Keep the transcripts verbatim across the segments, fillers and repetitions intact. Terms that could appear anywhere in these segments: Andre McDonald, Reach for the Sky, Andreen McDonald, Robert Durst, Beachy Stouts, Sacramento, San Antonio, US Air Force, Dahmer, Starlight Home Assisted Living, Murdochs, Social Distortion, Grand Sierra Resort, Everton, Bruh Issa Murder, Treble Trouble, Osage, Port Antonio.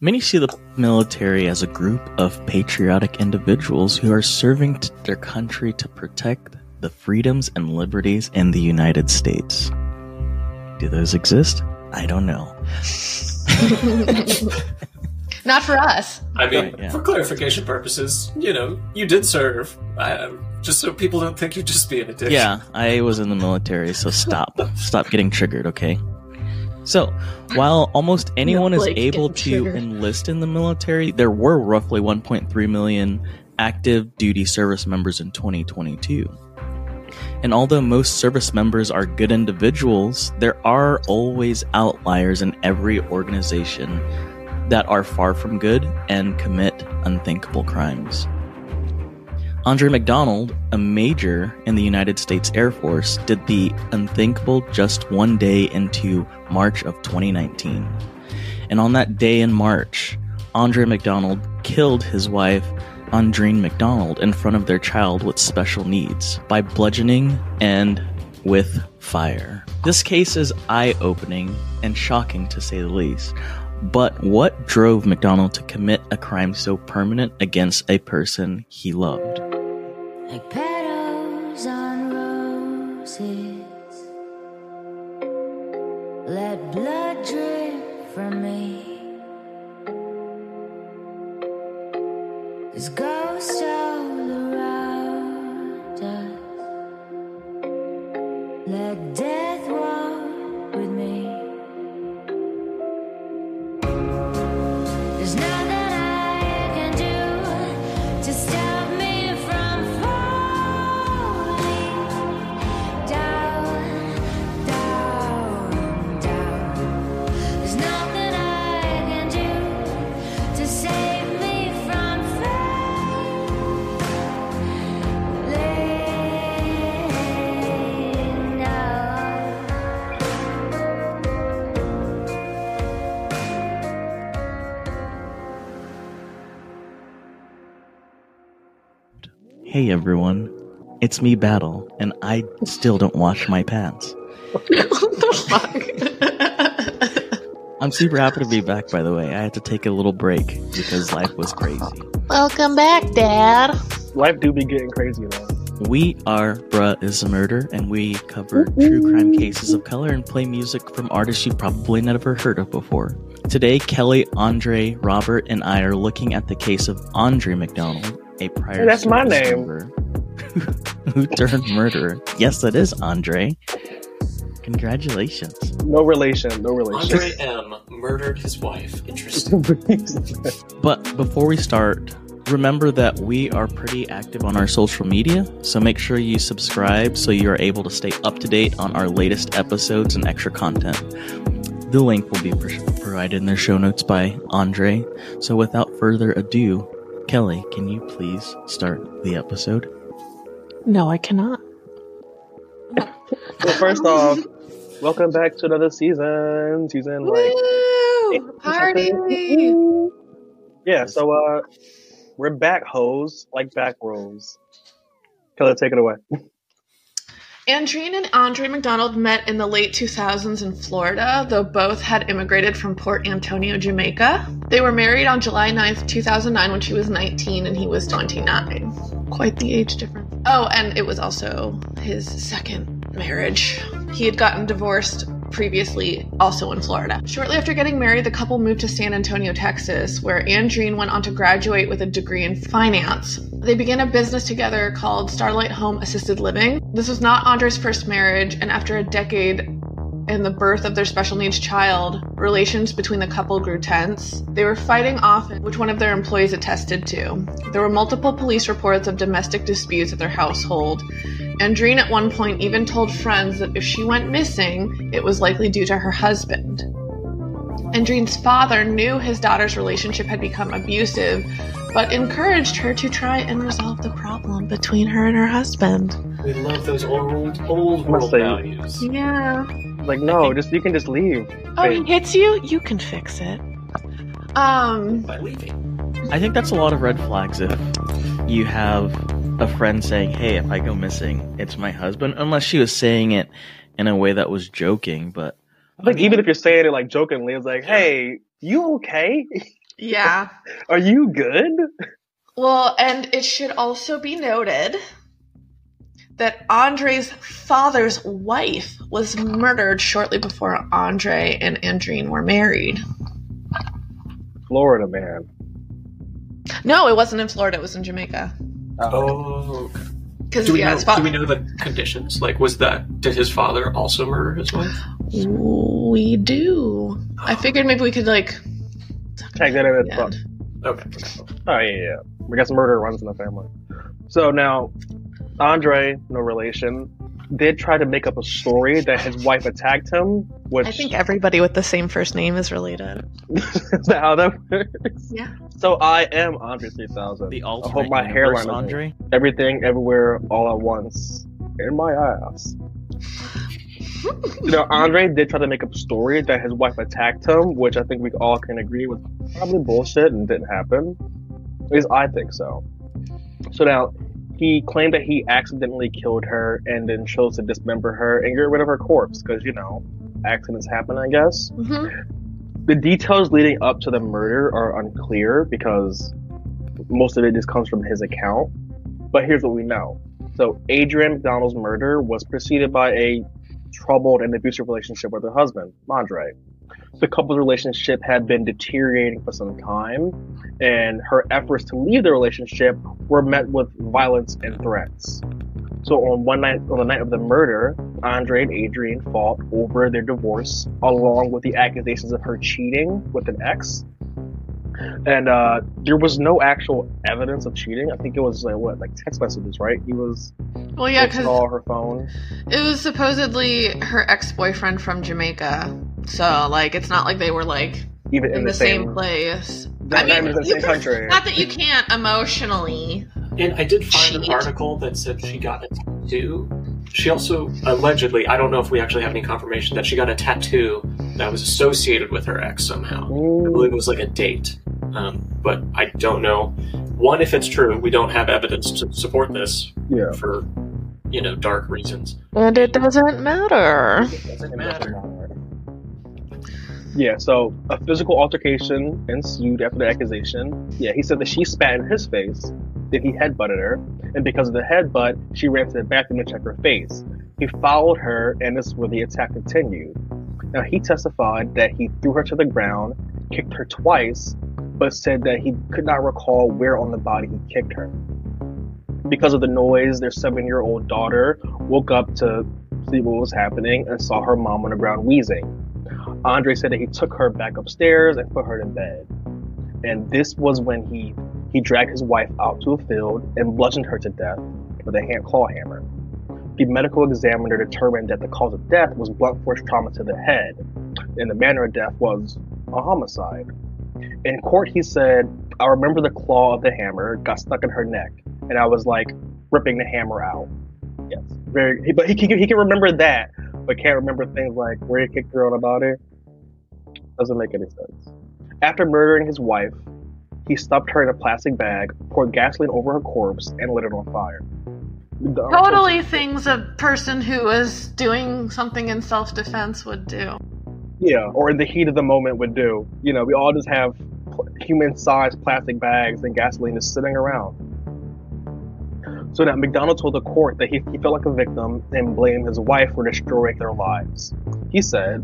Many see the military as a group of patriotic individuals who are serving their country to protect the freedoms and liberties in the United States. Do those exist? I don't know. Not for us. I mean, right, yeah. For clarification purposes, you know, you did serve. I, just so people don't think you're just being a dick. Yeah, I was in the military, so stop. Stop getting triggered, okay? So, while almost anyone no, like, is able to triggered. enlist in the military, there were roughly one point three million active duty service members in twenty twenty-two. And although most service members are good individuals, there are always outliers in every organization that are far from good and commit unthinkable crimes. Andre McDonald, a major in the United States Air Force, did the unthinkable just one day into March of twenty nineteen. And on that day in March, Andre McDonald killed his wife, Andreen McDonald, in front of their child with special needs by bludgeoning and with fire. This case is eye-opening and shocking, to say the least. But what drove McDonald to commit a crime so permanent against a person he loved? Like petals on roses, let blood drip from me. His ghost all around us, let death walk with me. There's nothing I can do to stop me from falling down, down, down. There's nothing I can do to save me from falling down. Hey everyone, it's me, Battle, and I still don't wash my pants. What the fuck? I'm super happy to be back, by the way. I had to take a little break because life was crazy. Welcome back, Dad. Life do be getting crazy, though. We are Bruh Issa Murder, and we cover true crime cases of color and play music from artists you probably never heard of before. Today, Kelly, Andre, Robert, and I are looking at the case of Andre McDonald, a prior hey, that's my name. Who turned murderer. Yes, that is Andre. Congratulations. No relation, no relation. Andre M. murdered his wife. Interesting. But before we start, remember that we are pretty active on our social media, so make sure you subscribe so you're able to stay up to date on our latest episodes and extra content. The link will be provided in their show notes by Andre. So without further ado, Kelly, can you please start the episode? No, I cannot. Well, first off, welcome back to another season. Season, like... Woo! Party! Something. Yeah, so, uh, we're back, hoes, like back rolls. Kelly, take it away. Andreen and Andre McDonald met in the late two thousands in Florida, though both had immigrated from Port Antonio, Jamaica. They were married on July ninth, two thousand nine when she was nineteen and he was twenty-nine. Quite the age difference. Oh, and it was also his second marriage. He had gotten divorced previously, also in Florida. Shortly after getting married, the couple moved to San Antonio, Texas, where Andreen went on to graduate with a degree in finance. They began a business together called Starlight Home Assisted Living. This was not Andre's first marriage, and after a decade and the birth of their special needs child, relations between the couple grew tense. They were fighting often, which one of their employees attested to. There were multiple police reports of domestic disputes at their household. Andreen at one point even told friends that if she went missing, it was likely due to her husband. Andreen's father knew his daughter's relationship had become abusive, but encouraged her to try and resolve the problem between her and her husband. We love those old, old world values. Yeah. Like, no, just you can just leave. Oh, he hits you? You can fix it. Um, By leaving. I think that's a lot of red flags if you have a friend saying, hey, if I go missing, it's my husband. Unless she was saying it in a way that was joking, but... I think even if you're saying it, like, jokingly, it's like, hey, you okay? Yeah. Are you good? Well, and it should also be noted that Andre's father's wife was murdered shortly before Andre and Andreen were married. Florida, man. No, it wasn't in Florida. It was in Jamaica. Oh. Because do, yeah, do we know the conditions? Like, was that did his father also murder his wife? We do. Oh. I figured maybe we could like tag that in at the Okay. Oh yeah, yeah. We got some murder runs in the family. So now, Andre, no relation, did try to make up a story that his wife attacked him, which... I think everybody with the same first name is related. Is that how that works? Yeah. So I am Andre three thousand. The ultimate I hope my hairline Andre. Is everything, everywhere, all at once. In my eyes. You know, Andre did try to make up a story that his wife attacked him, which I think we all can agree was probably bullshit and didn't happen. At least I think so. So now... he claimed that he accidentally killed her and then chose to dismember her and get rid of her corpse because, you know, accidents happen, I guess. Mm-hmm. The details leading up to the murder are unclear because most of it just comes from his account. But here's what we know. So Andreen McDonald's murder was preceded by a troubled and abusive relationship with her husband, Andre. The couple's relationship had been deteriorating for some time, and her efforts to leave the relationship were met with violence and threats. So on one night, on the night of the murder, Andre and Andreen fought over their divorce, along with the accusations of her cheating with an ex. And uh, there was no actual evidence of cheating. I think it was like what, like text messages, right? He was well, yeah, because all her phone. It was supposedly her ex-boyfriend from Jamaica. So, like, it's not like they were, like, even in, in the, the same, same place. Not, I mean, the same country. Not that you can't emotionally. And I did find cheat. An article that said she got a tattoo. She also, allegedly, I don't know if we actually have any confirmation, that she got a tattoo that was associated with her ex somehow. Ooh. I believe it was, like, a date. Um, but I don't know. One, if it's true, we don't have evidence to support this yeah. for, you know, dark reasons. And it doesn't matter. It doesn't matter. Yeah, so a physical altercation ensued after the accusation. Yeah, he said that she spat in his face, that he headbutted her, and because of the headbutt, she ran to the bathroom to check her face. He followed her, and this is where the attack continued. Now, he testified that he threw her to the ground, kicked her twice, but said that he could not recall where on the body he kicked her. Because of the noise, their seven-year-old daughter woke up to see what was happening and saw her mom on the ground wheezing. Andre said that he took her back upstairs and put her to bed. And this was when he, he dragged his wife out to a field and bludgeoned her to death with a hand claw hammer. The medical examiner determined that the cause of death was blunt force trauma to the head, and the manner of death was a homicide. In court, he said, "I remember the claw of the hammer got stuck in her neck, and I was like ripping the hammer out." Yes, very. But he he, he can remember that, but can't remember things like where he kicked her on the body. Doesn't make any sense. After murdering his wife, he stuffed her in a plastic bag, poured gasoline over her corpse, and lit it on fire. The totally things a person who is doing something in self-defense would do. Yeah, or in the heat of the moment would do. You know, we all just have human-sized plastic bags and gasoline just sitting around. So now, McDonald told the court that he, he felt like a victim and blamed his wife for destroying their lives. He said,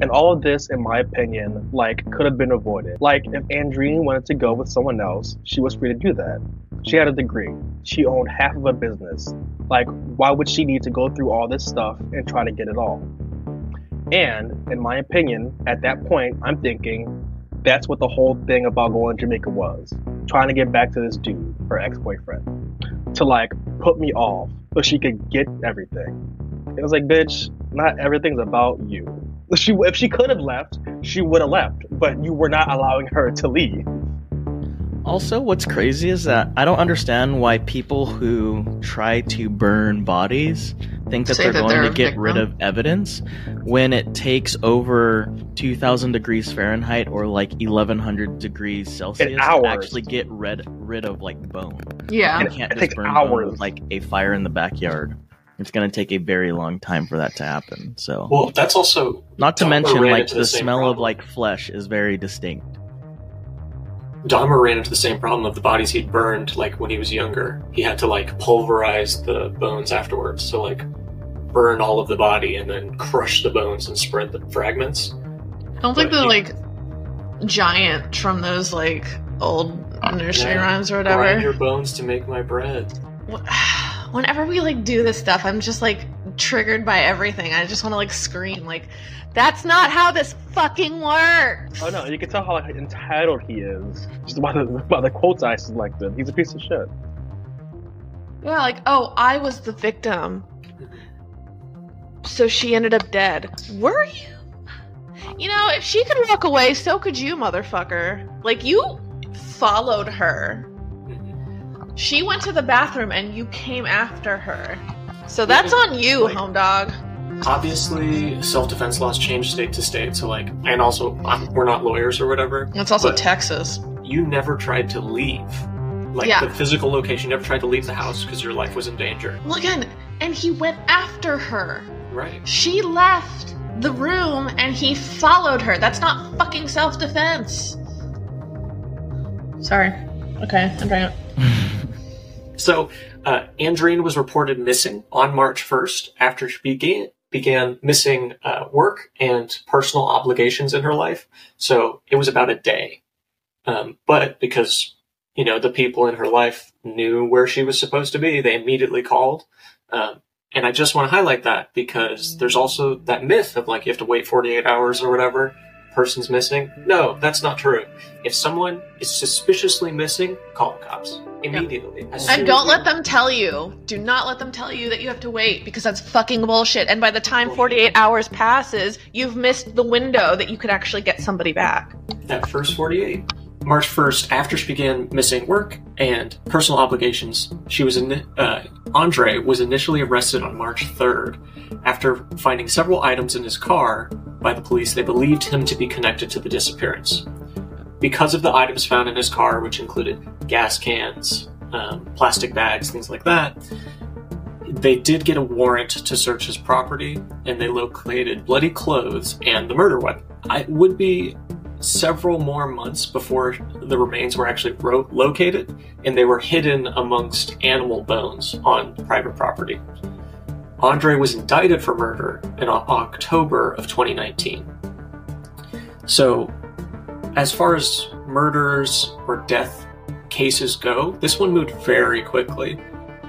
"And all of this, in my opinion, like, could have been avoided. Like, if Andreen wanted to go with someone else, she was free to do that. She had a degree. She owned half of a business. Like, why would she need to go through all this stuff and try to get it all? And, in my opinion, at that point, I'm thinking, that's what the whole thing about going to Jamaica was. Trying to get back to this dude, her ex-boyfriend. To like put me off so she could get everything." It was like, bitch, not everything's about you. She, if she could have left, she would have left, but you were not allowing her to leave. Also, what's crazy is that I don't understand why people who try to burn bodies think that Say they're that going they're to get rid of evidence when it takes over two thousand degrees Fahrenheit or like eleven hundred degrees Celsius to actually get rid, rid of like bone. Yeah, you can't it, it just takes burn hours. Bone like a fire in the backyard. It's going to take a very long time for that to happen. So, well, that's also not to mention like the, the smell problem. Of like flesh is very distinct. Dahmer ran into the same problem of the bodies he'd burned, like, when he was younger. He had to, like, pulverize the bones afterwards. So, like, burn all of the body and then crush the bones and spread the fragments. I don't think but, they're, like, know. giant from those, like, old nursery yeah. rhymes or whatever. Grind your bones to make my bread. Whenever we, like, do this stuff, I'm just, like, triggered by everything. I just want to, like, scream, like, that's not how this fucking works! Oh no, you can tell how, like, entitled he is. Just by the, by the quotes I selected. He's a piece of shit. Yeah, like, oh, I was the victim. So she ended up dead. Were you? You know, if she could walk away, so could you, motherfucker. Like, you followed her. She went to the bathroom and you came after her. So that's on you, like, home dog. Obviously, self-defense laws change state to state, so, like, and also, I'm, we're not lawyers or whatever. It's also Texas. You never tried to leave. Like, yeah. the physical location, you never tried to leave the house because your life was in danger. Well, again, and he went after her. Right. She left the room and he followed her. That's not fucking self-defense. Sorry. Okay, I'm trying it. So, uh, Andreen was reported missing on March first after she began, began missing uh, work and personal obligations in her life. So it was about a day. Um, but because, you know, the people in her life knew where she was supposed to be, they immediately called. Um, and I just want to highlight that because there's also that myth of, like, you have to wait forty-eight hours or whatever. Person's missing. No, that's not true. If someone is suspiciously missing, call the cops immediately. Yep. And don't let them tell you. Do not let them tell you that you have to wait, because that's fucking bullshit. And by the time forty-eight hours passes, you've missed the window that you could actually get somebody back. That first forty-eight. March first, after she began missing work and personal obligations, she was in, uh, Andre was initially arrested on March third. After finding several items in his car by the police, they believed him to be connected to the disappearance. Because of the items found in his car, which included gas cans, um, plastic bags, things like that, they did get a warrant to search his property, and they located bloody clothes and the murder weapon. It would be several more months before the remains were actually ro- located, and they were hidden amongst animal bones on private property. Andre was indicted for murder in October of twenty nineteen. So, as far as murders or death cases go, this one moved very quickly,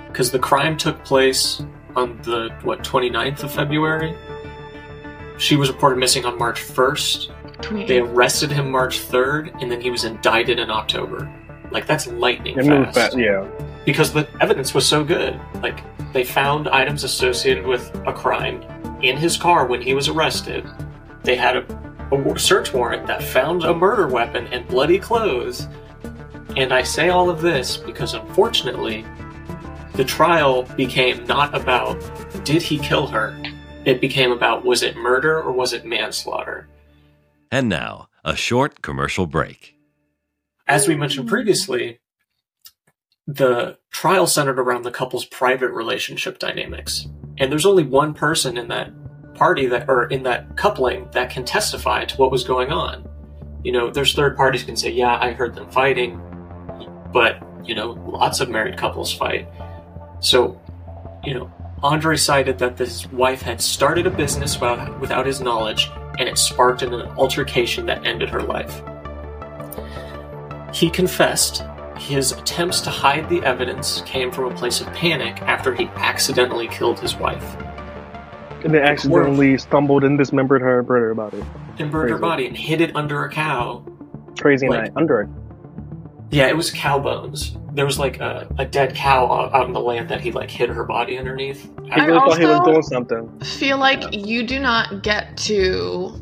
because the crime took place on the, what, twenty-ninth of February? She was reported missing on March first. They arrested him March third, and then he was indicted in October. Like, that's lightning fast. fast. Yeah. Because the evidence was so good. Like, they found items associated with a crime in his car when he was arrested. They had a, a search warrant that found a murder weapon and bloody clothes. And I say all of this because, unfortunately, the trial became not about, did he kill her? It became about, was it murder or was it manslaughter? And now, a short commercial break. As we mentioned previously, the trial centered around the couple's private relationship dynamics. And there's only one person in that party that, or in that coupling, that can testify to what was going on. You know, there's third parties who can say, yeah, I heard them fighting, but, you know, lots of married couples fight. So, you know, Andre cited that his wife had started a business without, without his knowledge, and it sparked an altercation that ended her life. He confessed his attempts to hide the evidence came from a place of panic after he accidentally killed his wife. And they accidentally Worf. stumbled and dismembered her and buried her body. And buried her body and hid it under a cow. Crazy like, night. Under it. Yeah, it was cow bones. There was, like, a, a dead cow out in the land that he, like, hid her body underneath. I, I really thought he was doing something. Feel like yeah. you do not get to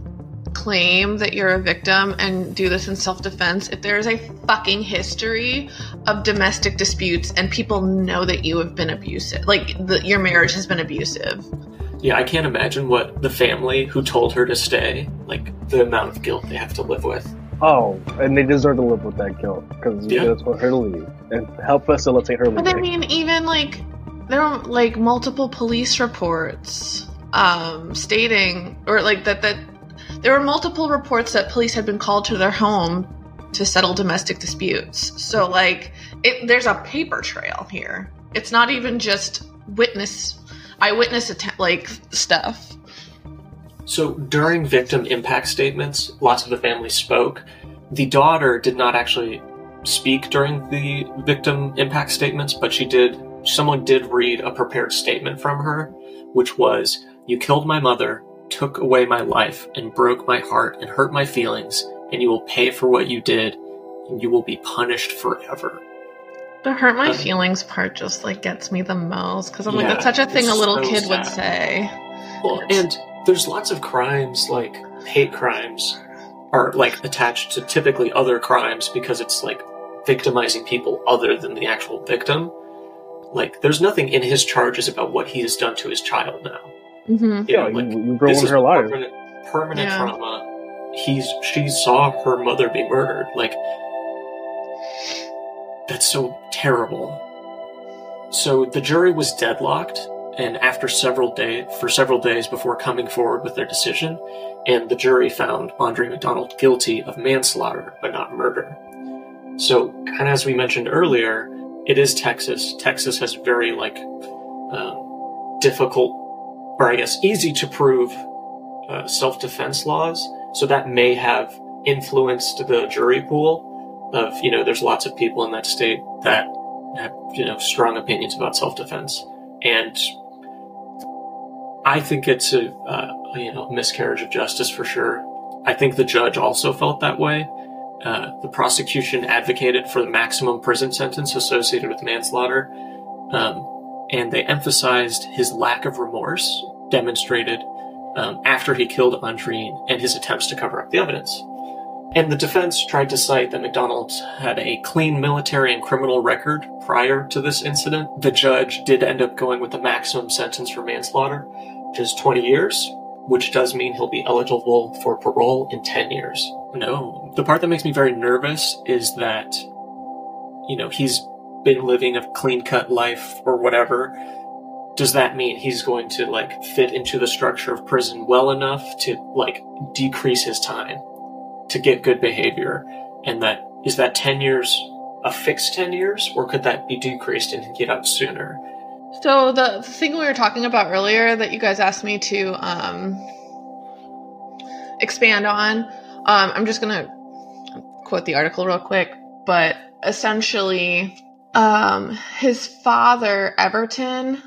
claim that you're a victim and do this in self-defense if there is a fucking history of domestic disputes and people know that you have been abusive. Like, the, your marriage has been abusive. Yeah, I can't imagine what the family who told her to stay, like, the amount of guilt they have to live with. Oh, and they deserve to live with that guilt, because yeah. that's what her to leave, and help facilitate her leaving. But I mean, even, like, there are, like, multiple police reports um, stating, or, like, that, that there were multiple reports that police had been called to their home to settle domestic disputes. So, like, it, there's a paper trail here. It's not even just witness, eyewitness, att- like, stuff. So, during victim impact statements, lots of the family spoke. The daughter did not actually speak during the victim impact statements, but she did, someone did read a prepared statement from her, which was, "You killed my mother, took away my life, and broke my heart and hurt my feelings, and you will pay for what you did, and you will be punished forever." The hurt my um, feelings part just, like, gets me the most, because I'm yeah, like, that's such a thing a little so kid sad. would say. Well, and there's lots of crimes, like, hate crimes are, like, attached to typically other crimes because it's, like, victimizing people other than the actual victim. Like, there's nothing in his charges about what he has done to his child now. Mm-hmm. You know, yeah, like, you grow in her life. Permanent, permanent yeah. trauma. He's, she saw her mother be murdered. Like, that's so terrible. So the jury was deadlocked, and after several day, for several days before coming forward with their decision, and the jury found Andre McDonald guilty of manslaughter, but not murder. So, kind of as we mentioned earlier, it is Texas. Texas has very, like, um, difficult, or I guess easy to prove uh, self-defense laws. So that may have influenced the jury pool of, you know, there's lots of people in that state that have, you know, strong opinions about self-defense. And I think it's a, uh, you know, miscarriage of justice for sure. I think the judge also felt that way. Uh, the prosecution advocated for the maximum prison sentence associated with manslaughter. Um, and they emphasized his lack of remorse demonstrated Um, after he killed Andreen and his attempts to cover up the evidence. And the defense tried to cite that McDonald had a clean military and criminal record prior to this incident. The judge did end up going with the maximum sentence for manslaughter, which is twenty years, which does mean he'll be eligible for parole in ten years. No. The part that makes me very nervous is that, you know, he's been living a clean-cut life or whatever. Does that mean he's going to, like, fit into the structure of prison well enough to, like, decrease his time to get good behavior? And that, is that ten years a fixed ten years, or could that be decreased and get out sooner? So the thing we were talking about earlier that you guys asked me to um, expand on, um, I'm just going to quote the article real quick, but essentially um, his father, Everton,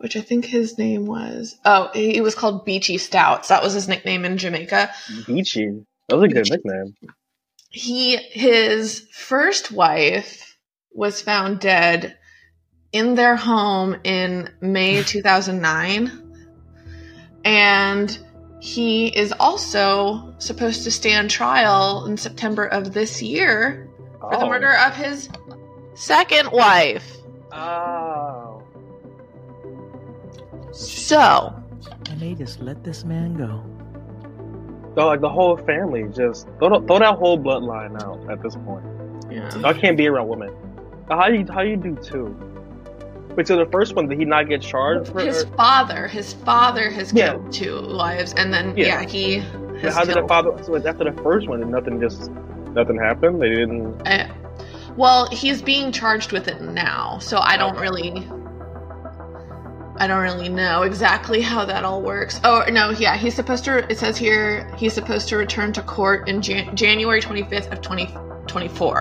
which I think his name was... Oh, he was called Beachy Stouts. That was his nickname in Jamaica. Beachy. That was a good nickname. He, his first wife was found dead in their home in May two thousand nine. And he is also supposed to stand trial in September of this year oh. for the murder of his second wife. Oh. So, and they just let this man go. So, like, the whole family just throw, throw that whole bloodline out at this point. Yeah, y'all can't be around women. How you how you do two? Wait, so the first one, did he not get charged? For, his father, his father has yeah. killed two wives, and then yeah, yeah he. Has but how killed. did the father? So after the first one, did nothing just nothing happened? They didn't. I, well, he's being charged with it now, so I don't really. I don't really know exactly how that all works. Oh, no, yeah, he's supposed to, it says here, he's supposed to return to court in Jan- January twenty-fifth of twenty twenty-four.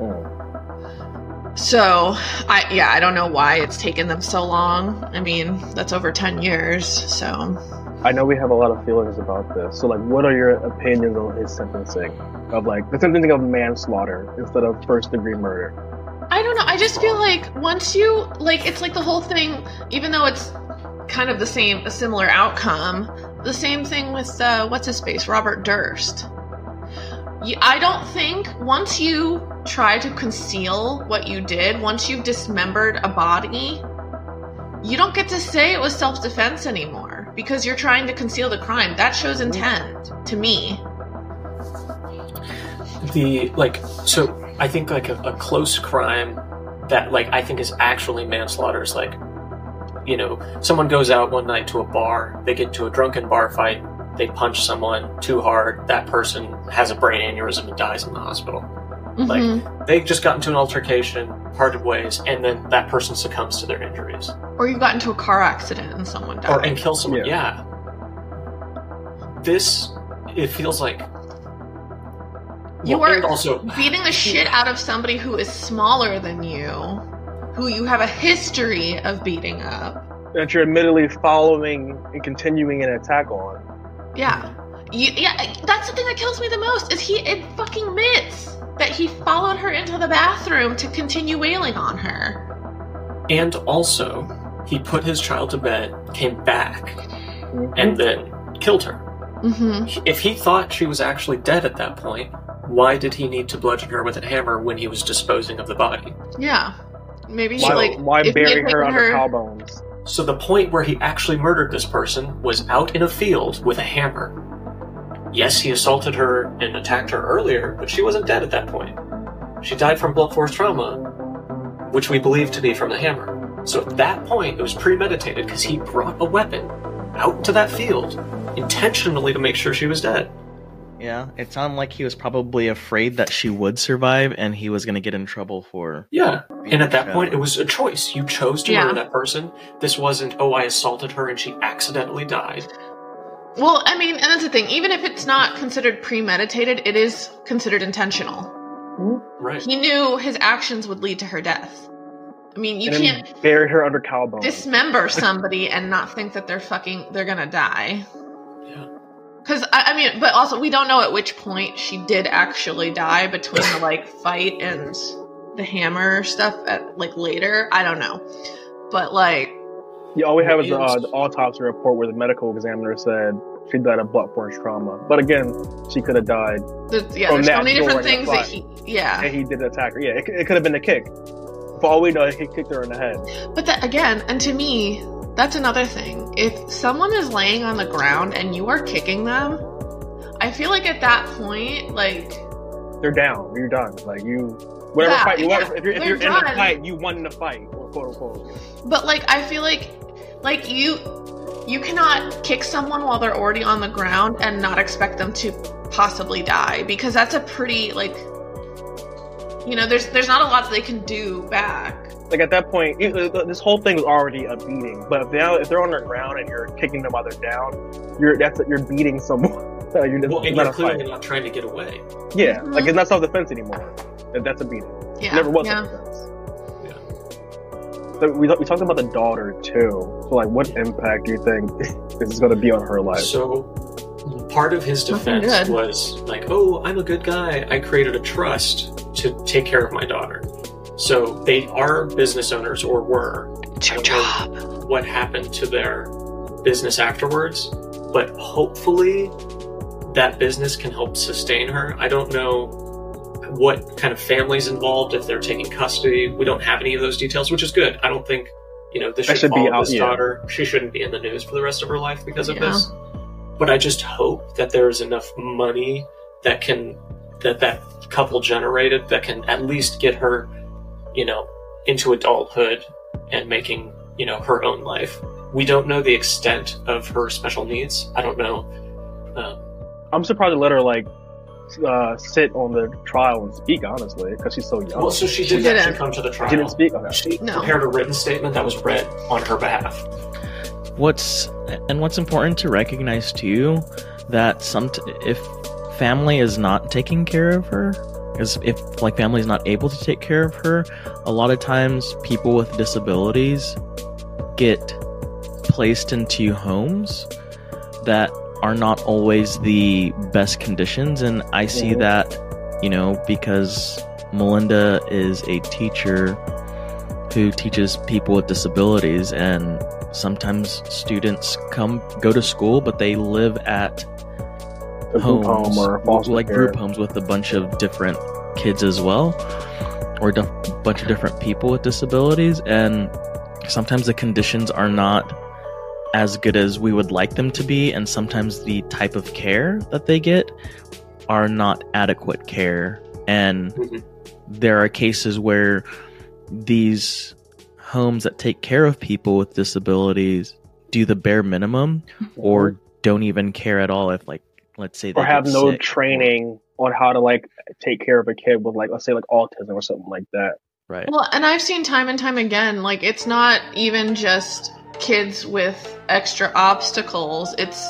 Oh. So, I yeah, I don't know why it's taken them so long. I mean, that's over ten years, so. I know we have a lot of feelings about this. So, like, what are your opinions on his sentencing? Of, like, the sentencing of manslaughter instead of first-degree murder. I don't know, I just feel like once you, like, it's like the whole thing, even though it's kind of the same, a similar outcome, the same thing with, uh, what's his face, Robert Durst. You, I don't think, once you try to conceal what you did, once you've dismembered a body, you don't get to say it was self-defense anymore, because you're trying to conceal the crime. That shows intent, to me. The, like, so... I think, like, a, a close crime that, like, I think is actually manslaughter is, like, you know, someone goes out one night to a bar, they get into a drunken bar fight, they punch someone too hard, that person has a brain aneurysm and dies in the hospital. Mm-hmm. Like, they just got into an altercation, parted ways, and then that person succumbs to their injuries. Or you got into a car accident and someone died. Or, and kill someone, yeah. yeah. This, it feels like... You well, are also, beating the shit out of somebody who is smaller than you, who you have a history of beating up. That you're admittedly following and continuing an attack on. Yeah. You, yeah, that's the thing that kills me the most, is he it fucking admits that he followed her into the bathroom to continue wailing on her. And also, he put his child to bed, came back, mm-hmm. and then killed her. Mm-hmm. If he thought she was actually dead at that point, why did he need to bludgeon her with a hammer when he was disposing of the body? Yeah. Maybe he, why, like... Why bury her on her cowbones? So the point where he actually murdered this person was out in a field with a hammer. Yes, he assaulted her and attacked her earlier, but she wasn't dead at that point. She died from blunt force trauma, which we believe to be from the hammer. So at that point, it was premeditated because he brought a weapon out into that field intentionally to make sure she was dead. Yeah, it sounded like he was probably afraid that she would survive and he was going to get in trouble for... Yeah, and at that point, it was a choice. You chose to yeah. murder that person. This wasn't, oh, I assaulted her and she accidentally died. Well, I mean, and that's the thing. Even if it's not considered premeditated, it is considered intentional. Right. He knew his actions would lead to her death. I mean, you and can't... bury her under cowbones. Dismember somebody and not think that they're fucking... They're going to die. Because, I mean, but also, we don't know at which point she did actually die between the, like, fight and the hammer stuff, at like, later. I don't know. But, like... Yeah, all we have is the, uh, the autopsy report where the medical examiner said she died of blunt force trauma. But, again, she could have died there's, yeah, from there's that so many different things that he... Yeah. And he did attack her. Yeah, it, it could have been a kick. For all we know, he kicked her in the head. But, that, again, and to me... That's another thing. If someone is laying on the ground and you are kicking them, I feel like at that point, like... They're down. You're done. Like, you... Whatever yeah, fight you yeah, want. If you're, if you're in the fight, you won the fight. Quote, unquote. But, like, I feel like... Like, you... You cannot kick someone while they're already on the ground and not expect them to possibly die. Because that's a pretty, like... You know, there's there's not a lot that they can do back. Like, at that point, it, it, this whole thing was already a beating. But if, they, if they're on their ground and you're kicking them while they're down, you're that's you're beating someone. you're well, and you're clearly not trying to get away. Yeah, mm-hmm. like, it's not self-defense anymore. That's a beating. Yeah. It never was yeah. self-defense. Yeah. So we, we talked about the daughter, too. So, like, what impact do you think this is going to be on her life? So, part of his defense was, like, oh, I'm a good guy. I created a trust to take care of my daughter. So they are business owners, or were. It's your job. What happened to their business afterwards? But hopefully, that business can help sustain her. I don't know what kind of family's involved, if they're taking custody. We don't have any of those details, which is good. I don't think you know this should, should be out, this yeah. daughter. She shouldn't be in the news for the rest of her life because of yeah. this. But I just hope that there is enough money that can that that couple generated that can at least get her, you know, into adulthood and making, you know, her own life. We don't know the extent of her special needs. I don't know. Um, I'm surprised to let her, like, uh, sit on the trial and speak, honestly, because she's so young. Well, so she, she did actually come to the trial. She didn't speak on that. She no. prepared a written statement that was read on her behalf. What's And what's important to recognize, too, that some t- if family is not taking care of her, because if, like, family is not able to take care of her, a lot of times people with disabilities get placed into homes that are not always the best conditions. And I see that, you know, because Melinda is a teacher who teaches people with disabilities, and sometimes students come go to school, but they live at Homes, home or foster like care. Group homes with a bunch of different kids as well, or a dif- bunch of different people with disabilities, and sometimes the conditions are not as good as we would like them to be, and sometimes the type of care that they get are not adequate care, and mm-hmm. there are cases where these homes that take care of people with disabilities do the bare minimum or don't even care at all if, like, let's say they or have no sick. training on how to, like, take care of a kid with, like, let's say, like, autism or something like that. Right. Well, and I've seen time and time again, like, it's not even just kids with extra obstacles. It's,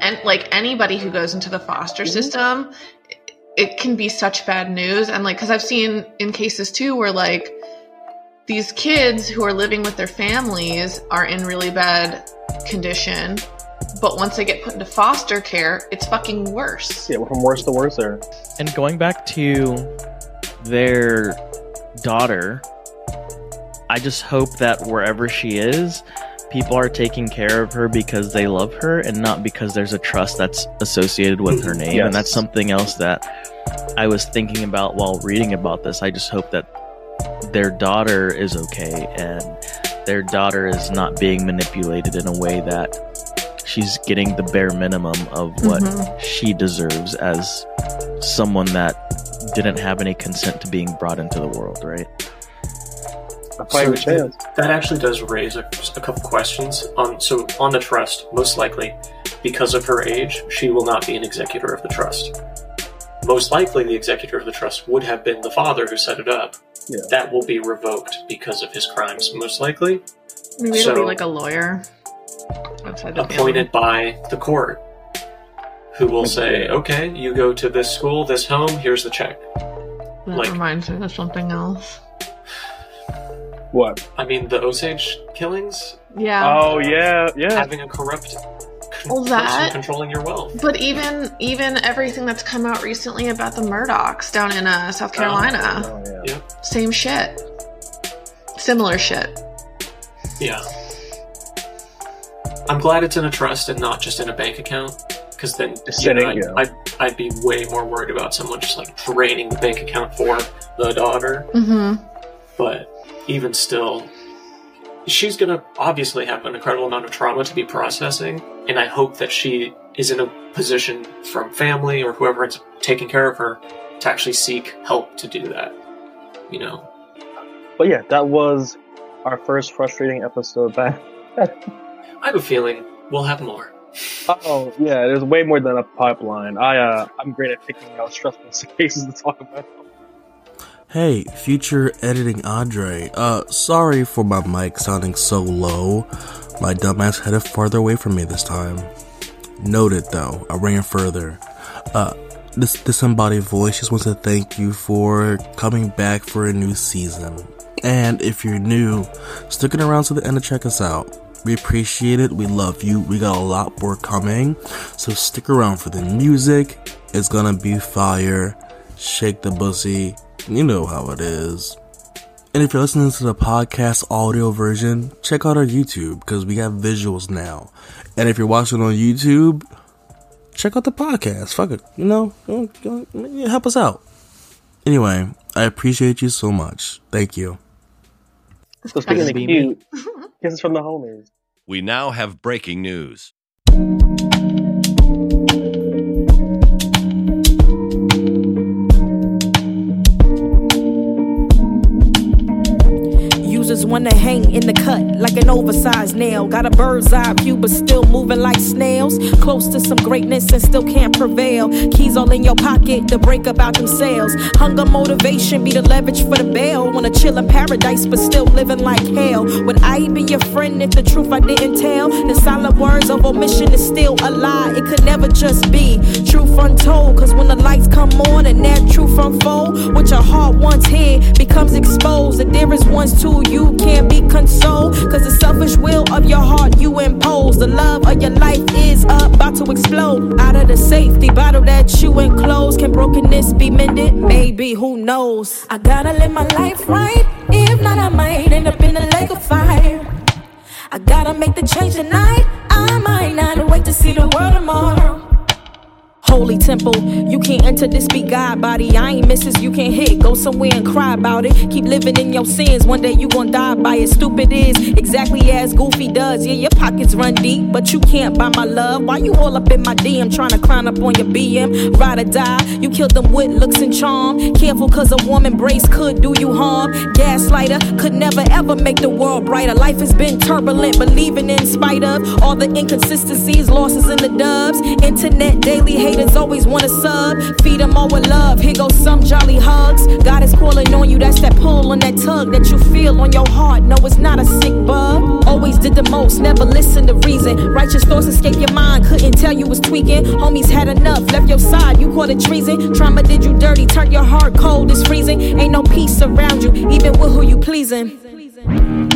and like, anybody who goes into the foster system, it can be such bad news. And, like, because I've seen in cases too where, like, these kids who are living with their families are in really bad condition, but once they get put into foster care, it's fucking worse. Yeah, from worse to worse there. And going back to their daughter, I just hope that wherever she is, people are taking care of her because they love her and not because there's a trust that's associated with her name. Yes. And that's something else that I was thinking about while reading about this. I just hope that their daughter is okay and their daughter is not being manipulated in a way that she's getting the bare minimum of what mm-hmm. she deserves as someone that didn't have any consent to being brought into the world, right? So th- that actually does raise a, a couple questions. Um, so on the trust, most likely, because of her age, she will not be an executor of the trust. Most likely, the executor of the trust would have been the father who set it up. Yeah. That will be revoked because of his crimes, most likely. Maybe it'll so, be like a lawyer. Appointed family. By the court, who will say, okay, you go to this school, this home, here's the check. That like, reminds me of something else. What? I mean, the Osage killings? Yeah. Oh, yeah, yeah. Having a corrupt... Well, that controlling your wealth. But even even everything that's come out recently about the Murdochs down in uh, South Carolina, oh, oh, yeah. Yeah. Same shit, similar shit. Yeah, I'm glad it's in a trust and not just in a bank account, because then you know, I'd, I'd, I'd be way more worried about someone just like draining the bank account for the daughter. Mm-hmm. But even still, she's going to obviously have an incredible amount of trauma to be processing, and I hope that she is in a position from family or whoever is taking care of her to actually seek help to do that, you know? But yeah, that was our first frustrating episode back. I have a feeling we'll have more. Oh, yeah, there's way more than a pipeline. I, uh, I'm great at picking out stressful cases to talk about. Hey, future editing Andre, uh, sorry for my mic sounding so low. My dumbass headed farther away from me this time. Noted, though, I ran further. Uh, this disembodied voice just wants to thank you for coming back for a new season. And if you're new, sticking around to the end to check us out. We appreciate it, we love you, we got a lot more coming. So stick around for the music, it's gonna be fire. Shake the bussy. You know how it is. And if you're listening to the podcast audio version, check out our YouTube because we have visuals now. And if you're watching on YouTube, check out the podcast. Fuck it. You know, help us out. Anyway, I appreciate you so much. Thank you. So speaking of cute, kisses from the homies. We now have breaking news. Wanna hang in the cut like an oversized nail. Got a bird's eye view but still moving like snails. Close to some greatness and still can't prevail. Keys all in your pocket to break about themselves. Hunger motivation be the leverage for the bail. Wanna chill in paradise but still living like hell. Would I be your friend if the truth I didn't tell? The silent words of omission is still a lie. It could never just be truth untold, cause when the lights come on and that truth unfold, what your heart once hid becomes exposed. The dearest ones to you can't be consoled, cause the selfish will of your heart you impose. The love of your life is about to explode out of the safety bottle that you enclose. Can brokenness be mended? Maybe, who knows? I gotta live my life right, if not I might end up in a lake of fire. I gotta make the change tonight, I might not wait to see the world tomorrow. holy temple. You can't enter this, be God body. I ain't missus, you can't hit. Go somewhere and cry about it. Keep living in your sins. One day you gon' die by it. Stupid is exactly as Goofy does. Yeah, your pockets run deep, but you can't buy my love. Why you all up in my D M trying to climb up on your B M? Ride or die. You killed them with looks and charm. Careful, cause a woman brace could do you harm. Gaslighter could never ever make the world brighter. Life has been turbulent, believing in spite of all the inconsistencies, losses in the dubs. Internet daily haters always wanna sub. Feed them all with love. Here goes some jolly hugs. God is calling on you. That's that pull on that tug that you feel on your heart. No, it's not a sick bug. Always did the most, never listened to reason. Righteous thoughts escape your mind. Couldn't tell you was tweaking. Homies had enough. Left your side. You call it treason. Trauma did you dirty. Turn your heart cold. It's freezing. Ain't no peace around you, even with who you pleasing.